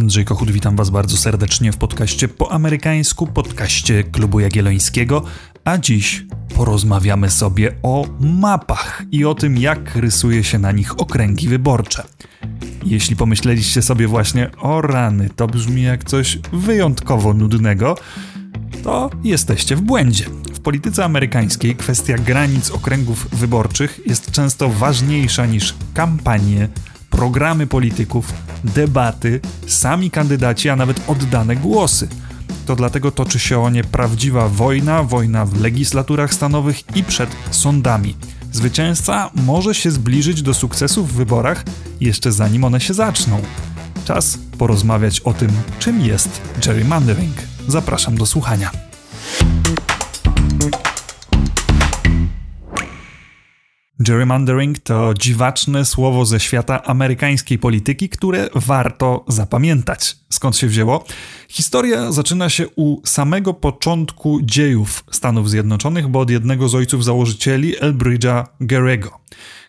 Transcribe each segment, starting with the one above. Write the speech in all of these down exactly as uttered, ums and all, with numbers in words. Andrzej Kochut, witam Was bardzo serdecznie w podcaście po amerykańsku, podcaście Klubu Jagiellońskiego, a dziś porozmawiamy sobie o mapach i o tym, jak rysuje się na nich okręgi wyborcze. Jeśli pomyśleliście sobie właśnie, o rany, to brzmi jak coś wyjątkowo nudnego, to jesteście w błędzie. W polityce amerykańskiej kwestia granic okręgów wyborczych jest często ważniejsza niż kampanie, programy polityków, debaty, sami kandydaci, a nawet oddane głosy. To dlatego toczy się o nie prawdziwa wojna, wojna w legislaturach stanowych i przed sądami. Zwycięzca może się zbliżyć do sukcesu w wyborach jeszcze zanim one się zaczną. Czas porozmawiać o tym, czym jest gerrymandering. Zapraszam do słuchania. Gerrymandering to dziwaczne słowo ze świata amerykańskiej polityki, które warto zapamiętać. Skąd się wzięło? Historia zaczyna się u samego początku dziejów Stanów Zjednoczonych, bo od jednego z ojców założycieli, Elbridge'a Gerry'ego.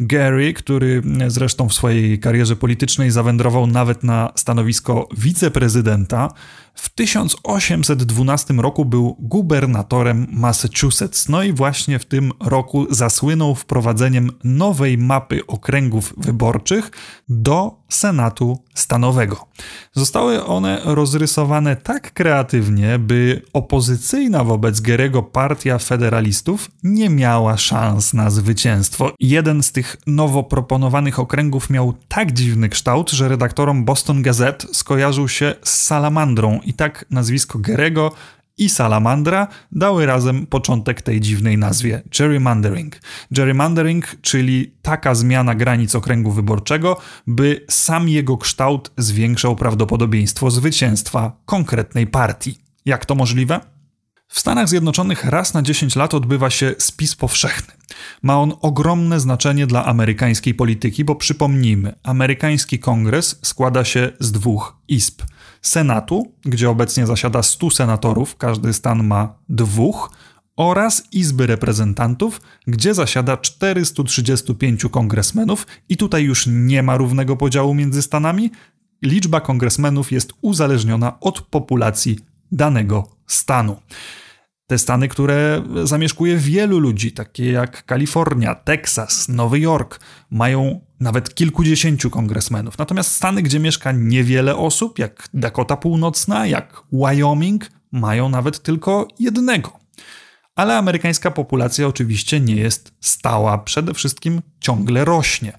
Gerry, który zresztą w swojej karierze politycznej zawędrował nawet na stanowisko wiceprezydenta, w tysiąc osiemset dwunastym roku był gubernatorem Massachusetts. No i właśnie w tym roku zasłynął wprowadzeniem nowej mapy okręgów wyborczych do Senatu Stanowego. Zostały one rozrysowane tak kreatywnie, by opozycyjna wobec Gerry'ego partia federalistów nie miała szans na zwycięstwo. Jeden z tych nowo proponowanych okręgów miał tak dziwny kształt, że redaktorom Boston Gazette skojarzył się z salamandrą i tak nazwisko Gerry'ego i salamandra dały razem początek tej dziwnej nazwie – gerrymandering. Gerrymandering, czyli taka zmiana granic okręgu wyborczego, by sam jego kształt zwiększał prawdopodobieństwo zwycięstwa konkretnej partii. Jak to możliwe? W Stanach Zjednoczonych raz na dziesięć lat odbywa się spis powszechny. Ma on ogromne znaczenie dla amerykańskiej polityki, bo przypomnijmy, amerykański kongres składa się z dwóch izb. Senatu, gdzie obecnie zasiada stu senatorów, każdy stan ma dwóch, oraz Izby Reprezentantów, gdzie zasiada czterystu trzydziestu pięciu kongresmenów i tutaj już nie ma równego podziału między stanami. Liczba kongresmenów jest uzależniona od populacji danego stanu. Te stany, które zamieszkuje wielu ludzi, takie jak Kalifornia, Texas, Nowy Jork, mają nawet kilkudziesięciu kongresmenów. Natomiast stany, gdzie mieszka niewiele osób, jak Dakota Północna, jak Wyoming, mają nawet tylko jednego. Ale amerykańska populacja oczywiście nie jest stała, przede wszystkim ciągle rośnie.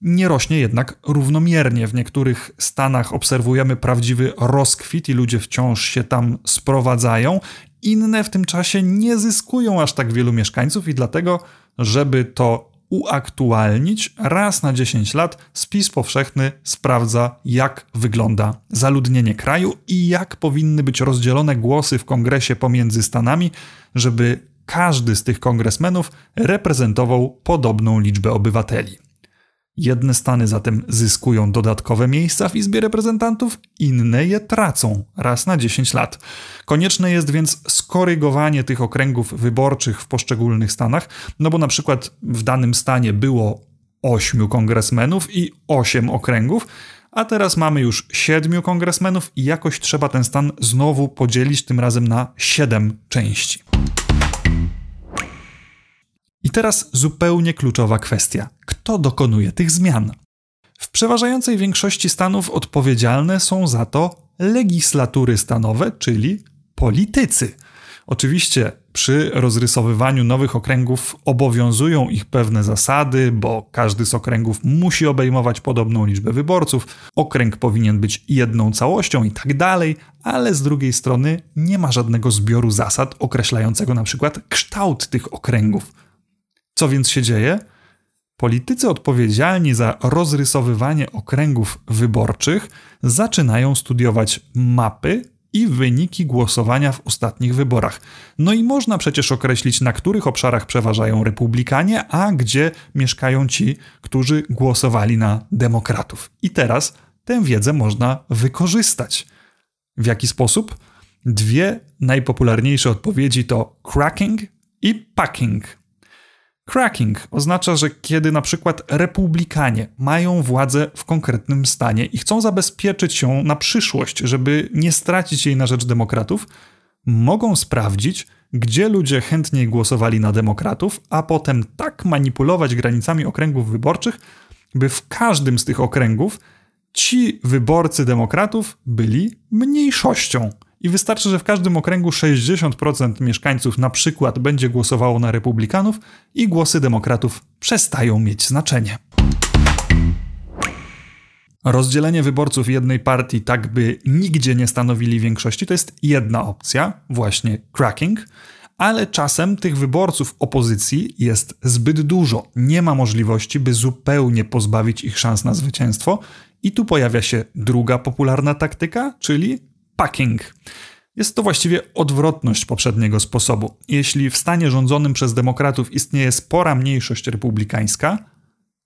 Nie rośnie jednak równomiernie. W niektórych stanach obserwujemy prawdziwy rozkwit i ludzie wciąż się tam sprowadzają. Inne w tym czasie nie zyskują aż tak wielu mieszkańców i dlatego, żeby to uaktualnić, raz na dziesięć lat spis powszechny sprawdza, jak wygląda zaludnienie kraju i jak powinny być rozdzielone głosy w kongresie pomiędzy stanami, żeby każdy z tych kongresmenów reprezentował podobną liczbę obywateli. Jedne stany zatem zyskują dodatkowe miejsca w Izbie Reprezentantów, inne je tracą raz na dziesięć lat. Konieczne jest więc skorygowanie tych okręgów wyborczych w poszczególnych stanach, no bo na przykład w danym stanie było ośmiu kongresmenów i osiem okręgów, a teraz mamy już siedmiu kongresmenów i jakoś trzeba ten stan znowu podzielić, tym razem na siedem części. I teraz zupełnie kluczowa kwestia. Kto dokonuje tych zmian? W przeważającej większości stanów odpowiedzialne są za to legislatury stanowe, czyli politycy. Oczywiście przy rozrysowywaniu nowych okręgów obowiązują ich pewne zasady, bo każdy z okręgów musi obejmować podobną liczbę wyborców, okręg powinien być jedną całością i tak dalej, ale z drugiej strony nie ma żadnego zbioru zasad określającego na przykład kształt tych okręgów. Co więc się dzieje? Politycy odpowiedzialni za rozrysowywanie okręgów wyborczych zaczynają studiować mapy i wyniki głosowania w ostatnich wyborach. No i można przecież określić, na których obszarach przeważają republikanie, a gdzie mieszkają ci, którzy głosowali na demokratów. I teraz tę wiedzę można wykorzystać. W jaki sposób? Dwie najpopularniejsze odpowiedzi to cracking i packing. Cracking oznacza, że kiedy na przykład republikanie mają władzę w konkretnym stanie i chcą zabezpieczyć ją na przyszłość, żeby nie stracić jej na rzecz demokratów, mogą sprawdzić, gdzie ludzie chętniej głosowali na demokratów, a potem tak manipulować granicami okręgów wyborczych, by w każdym z tych okręgów ci wyborcy demokratów byli mniejszością. I wystarczy, że w każdym okręgu sześćdziesiąt procent mieszkańców na przykład będzie głosowało na republikanów i głosy demokratów przestają mieć znaczenie. Rozdzielenie wyborców jednej partii tak, by nigdzie nie stanowili większości, to jest jedna opcja, właśnie cracking, ale czasem tych wyborców opozycji jest zbyt dużo. Nie ma możliwości, by zupełnie pozbawić ich szans na zwycięstwo i tu pojawia się druga popularna taktyka, czyli packing. Jest to właściwie odwrotność poprzedniego sposobu. Jeśli w stanie rządzonym przez demokratów istnieje spora mniejszość republikańska,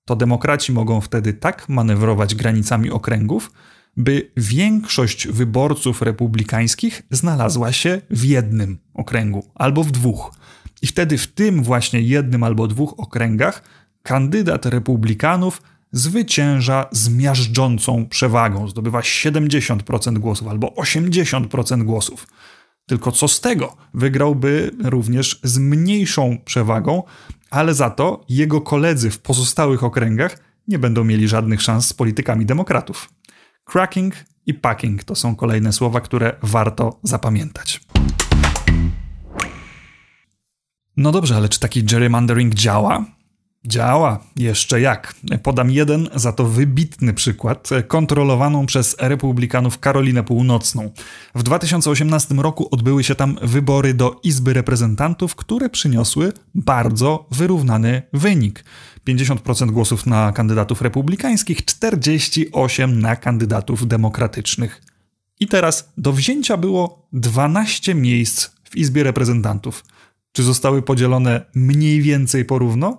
to demokraci mogą wtedy tak manewrować granicami okręgów, by większość wyborców republikańskich znalazła się w jednym okręgu albo w dwóch. I wtedy w tym właśnie jednym albo dwóch okręgach kandydat republikanów zwycięża z miażdżącą przewagą. Zdobywa siedemdziesiąt procent głosów albo osiemdziesiąt procent głosów. Tylko co z tego? Wygrałby również z mniejszą przewagą, ale za to jego koledzy w pozostałych okręgach nie będą mieli żadnych szans z politykami demokratów. Cracking i packing to są kolejne słowa, które warto zapamiętać. No dobrze, ale czy taki gerrymandering działa? Działa, jeszcze jak. Podam jeden, za to wybitny przykład, kontrolowaną przez republikanów Karolinę Północną. W dwa tysiące osiemnastym roku odbyły się tam wybory do Izby Reprezentantów, które przyniosły bardzo wyrównany wynik. pięćdziesiąt procent głosów na kandydatów republikańskich, czterdzieści osiem procent na kandydatów demokratycznych. I teraz do wzięcia było dwanaście miejsc w Izbie Reprezentantów. Czy zostały podzielone mniej więcej porówno?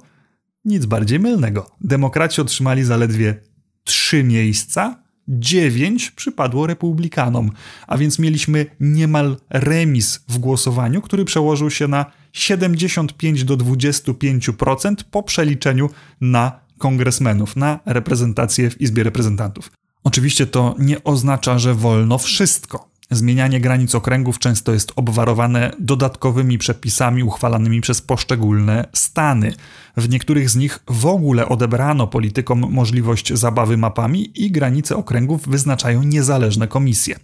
Nic bardziej mylnego. Demokraci otrzymali zaledwie trzy miejsca, dziewięć przypadło republikanom, a więc mieliśmy niemal remis w głosowaniu, który przełożył się na siedemdziesiąt pięć do dwudziestu pięciu procent po przeliczeniu na kongresmenów, na reprezentację w Izbie Reprezentantów. Oczywiście to nie oznacza, że wolno wszystko. Zmienianie granic okręgów często jest obwarowane dodatkowymi przepisami uchwalanymi przez poszczególne stany. W niektórych z nich w ogóle odebrano politykom możliwość zabawy mapami i granice okręgów wyznaczają niezależne komisje.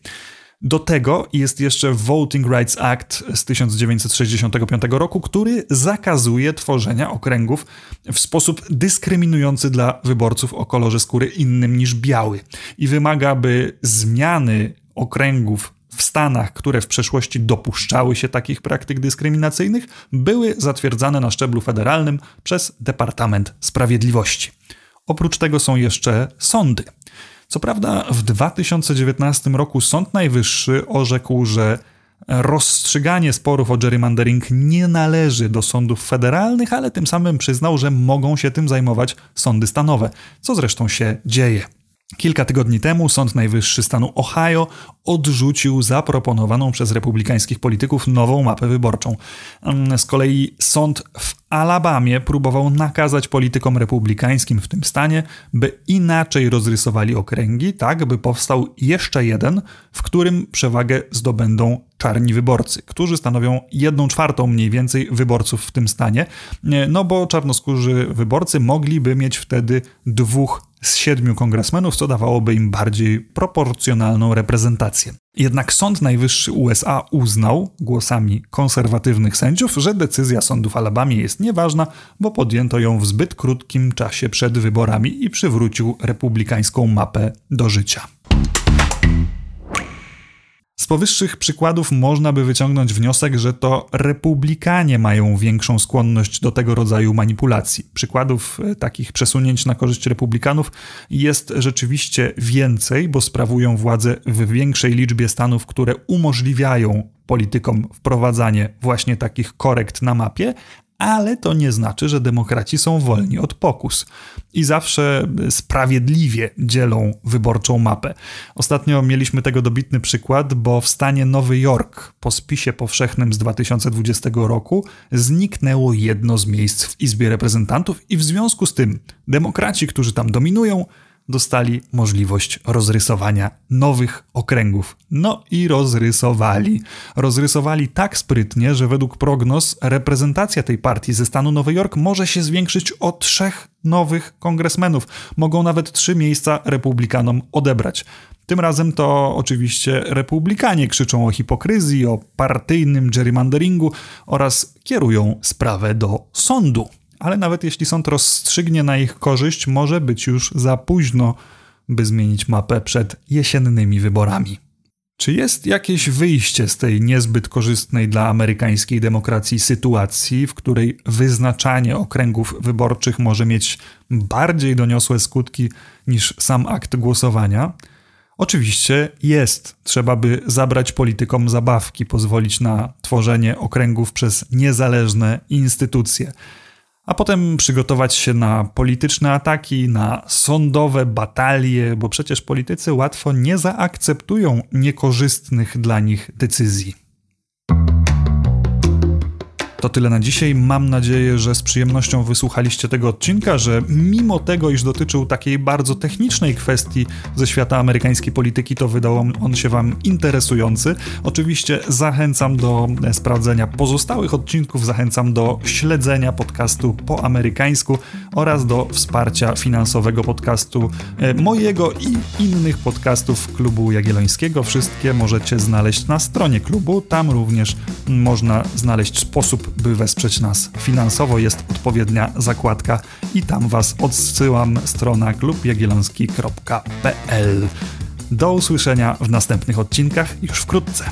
Do tego jest jeszcze Voting Rights Act z tysiąc dziewięćset sześćdziesiątego piątego roku, który zakazuje tworzenia okręgów w sposób dyskryminujący dla wyborców o kolorze skóry innym niż biały i wymaga, by zmiany okręgów w stanach, które w przeszłości dopuszczały się takich praktyk dyskryminacyjnych, były zatwierdzane na szczeblu federalnym przez Departament Sprawiedliwości. Oprócz tego są jeszcze sądy. Co prawda w dwa tysiące dziewiętnastym roku Sąd Najwyższy orzekł, że rozstrzyganie sporów o gerrymandering nie należy do sądów federalnych, ale tym samym przyznał, że mogą się tym zajmować sądy stanowe, co zresztą się dzieje. Kilka tygodni temu Sąd Najwyższy stanu Ohio odrzucił zaproponowaną przez republikańskich polityków nową mapę wyborczą. Z kolei sąd w Alabamie próbował nakazać politykom republikańskim w tym stanie, by inaczej rozrysowali okręgi, tak by powstał jeszcze jeden, w którym przewagę zdobędą czarni wyborcy, którzy stanowią jedną czwartą mniej więcej wyborców w tym stanie, no bo czarnoskórzy wyborcy mogliby mieć wtedy dwóch z siedmiu kongresmenów, co dawałoby im bardziej proporcjonalną reprezentację. Jednak Sąd Najwyższy U S A uznał głosami konserwatywnych sędziów, że decyzja sądu w Alabamie jest nieważna, bo podjęto ją w zbyt krótkim czasie przed wyborami i przywrócił republikańską mapę do życia. Z powyższych przykładów można by wyciągnąć wniosek, że to republikanie mają większą skłonność do tego rodzaju manipulacji. Przykładów takich przesunięć na korzyść republikanów jest rzeczywiście więcej, bo sprawują władzę w większej liczbie stanów, które umożliwiają politykom wprowadzanie właśnie takich korekt na mapie, ale to nie znaczy, że demokraci są wolni od pokus i zawsze sprawiedliwie dzielą wyborczą mapę. Ostatnio mieliśmy tego dobitny przykład, bo w stanie Nowy Jork po spisie powszechnym z dwa tysiące dwudziestego roku zniknęło jedno z miejsc w Izbie Reprezentantów i w związku z tym demokraci, którzy tam dominują, dostali możliwość rozrysowania nowych okręgów. No i rozrysowali. Rozrysowali tak sprytnie, że według prognoz reprezentacja tej partii ze stanu Nowy Jork może się zwiększyć o trzech nowych kongresmenów. Mogą nawet trzy miejsca republikanom odebrać. Tym razem to oczywiście republikanie krzyczą o hipokryzji, o partyjnym gerrymanderingu oraz kierują sprawę do sądu. Ale nawet jeśli sąd rozstrzygnie na ich korzyść, może być już za późno, by zmienić mapę przed jesiennymi wyborami. Czy jest jakieś wyjście z tej niezbyt korzystnej dla amerykańskiej demokracji sytuacji, w której wyznaczanie okręgów wyborczych może mieć bardziej doniosłe skutki niż sam akt głosowania? Oczywiście jest. Trzeba by zabrać politykom zabawki, pozwolić na tworzenie okręgów przez niezależne instytucje. A potem przygotować się na polityczne ataki, na sądowe batalie, bo przecież politycy łatwo nie zaakceptują niekorzystnych dla nich decyzji. To tyle na dzisiaj. Mam nadzieję, że z przyjemnością wysłuchaliście tego odcinka, że mimo tego, iż dotyczył takiej bardzo technicznej kwestii ze świata amerykańskiej polityki, to wydał on się Wam interesujący. Oczywiście zachęcam do sprawdzenia pozostałych odcinków, zachęcam do śledzenia podcastu po amerykańsku oraz do wsparcia finansowego podcastu mojego i innych podcastów Klubu Jagiellońskiego. Wszystkie możecie znaleźć na stronie klubu. Tam również można znaleźć sposób, by wesprzeć nas finansowo, jest odpowiednia zakładka i tam Was odsyłam, strona klub jagielloński kropka p l. Do usłyszenia w następnych odcinkach już wkrótce.